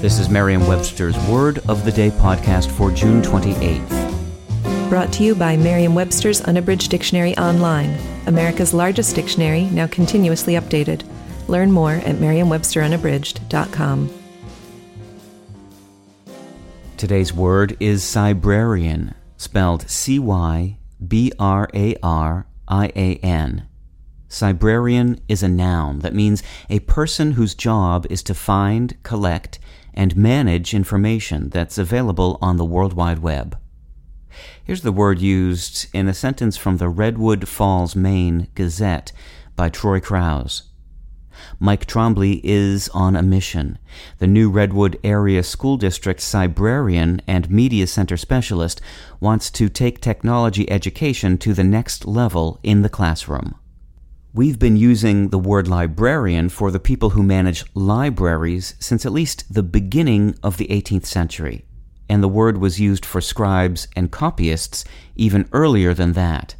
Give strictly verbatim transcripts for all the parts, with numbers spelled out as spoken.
This is Merriam-Webster's Word of the Day podcast for June twenty-eighth. Brought to you by Merriam-Webster's Unabridged Dictionary Online, America's largest dictionary, now continuously updated. Learn more at merriam webster unabridged dot com. Today's word is cybrarian, spelled C Y B R A R I A N. Cybrarian is a noun that means a person whose job is to find, collect, and manage information that's available on the World Wide Web. Here's the word used in a sentence from the Redwood Falls, Maine Gazette by Troy Krause. Mike Trombley is on a mission. The new Redwood Area School District cybrarian and media center specialist wants to take technology education to the next level in the classroom. We've been using the word librarian for the people who manage libraries since at least the beginning of the eighteenth century, and the word was used for scribes and copyists even earlier than that.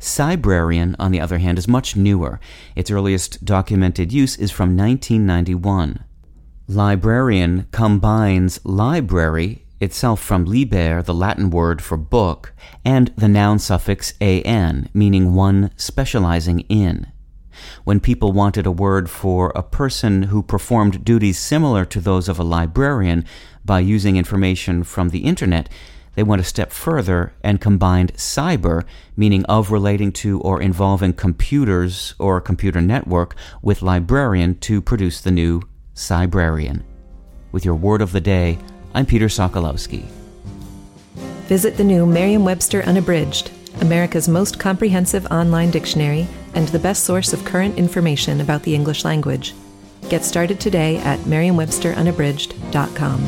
Cybrarian, on the other hand, is much newer. Its earliest documented use is from nineteen ninety-one. Librarian combines library, itself from liber, the Latin word for book, and the noun suffix an, meaning one specializing in. When people wanted a word for a person who performed duties similar to those of a librarian by using information from the internet, they went a step further and combined cyber, meaning of, relating to, or involving computers or a computer network, with librarian to produce the new cybrarian. With your word of the day, I'm Peter Sokolowski. Visit the new Merriam-Webster Unabridged, America's most comprehensive online dictionary and the best source of current information about the English language. Get started today at merriam webster unabridged dot com.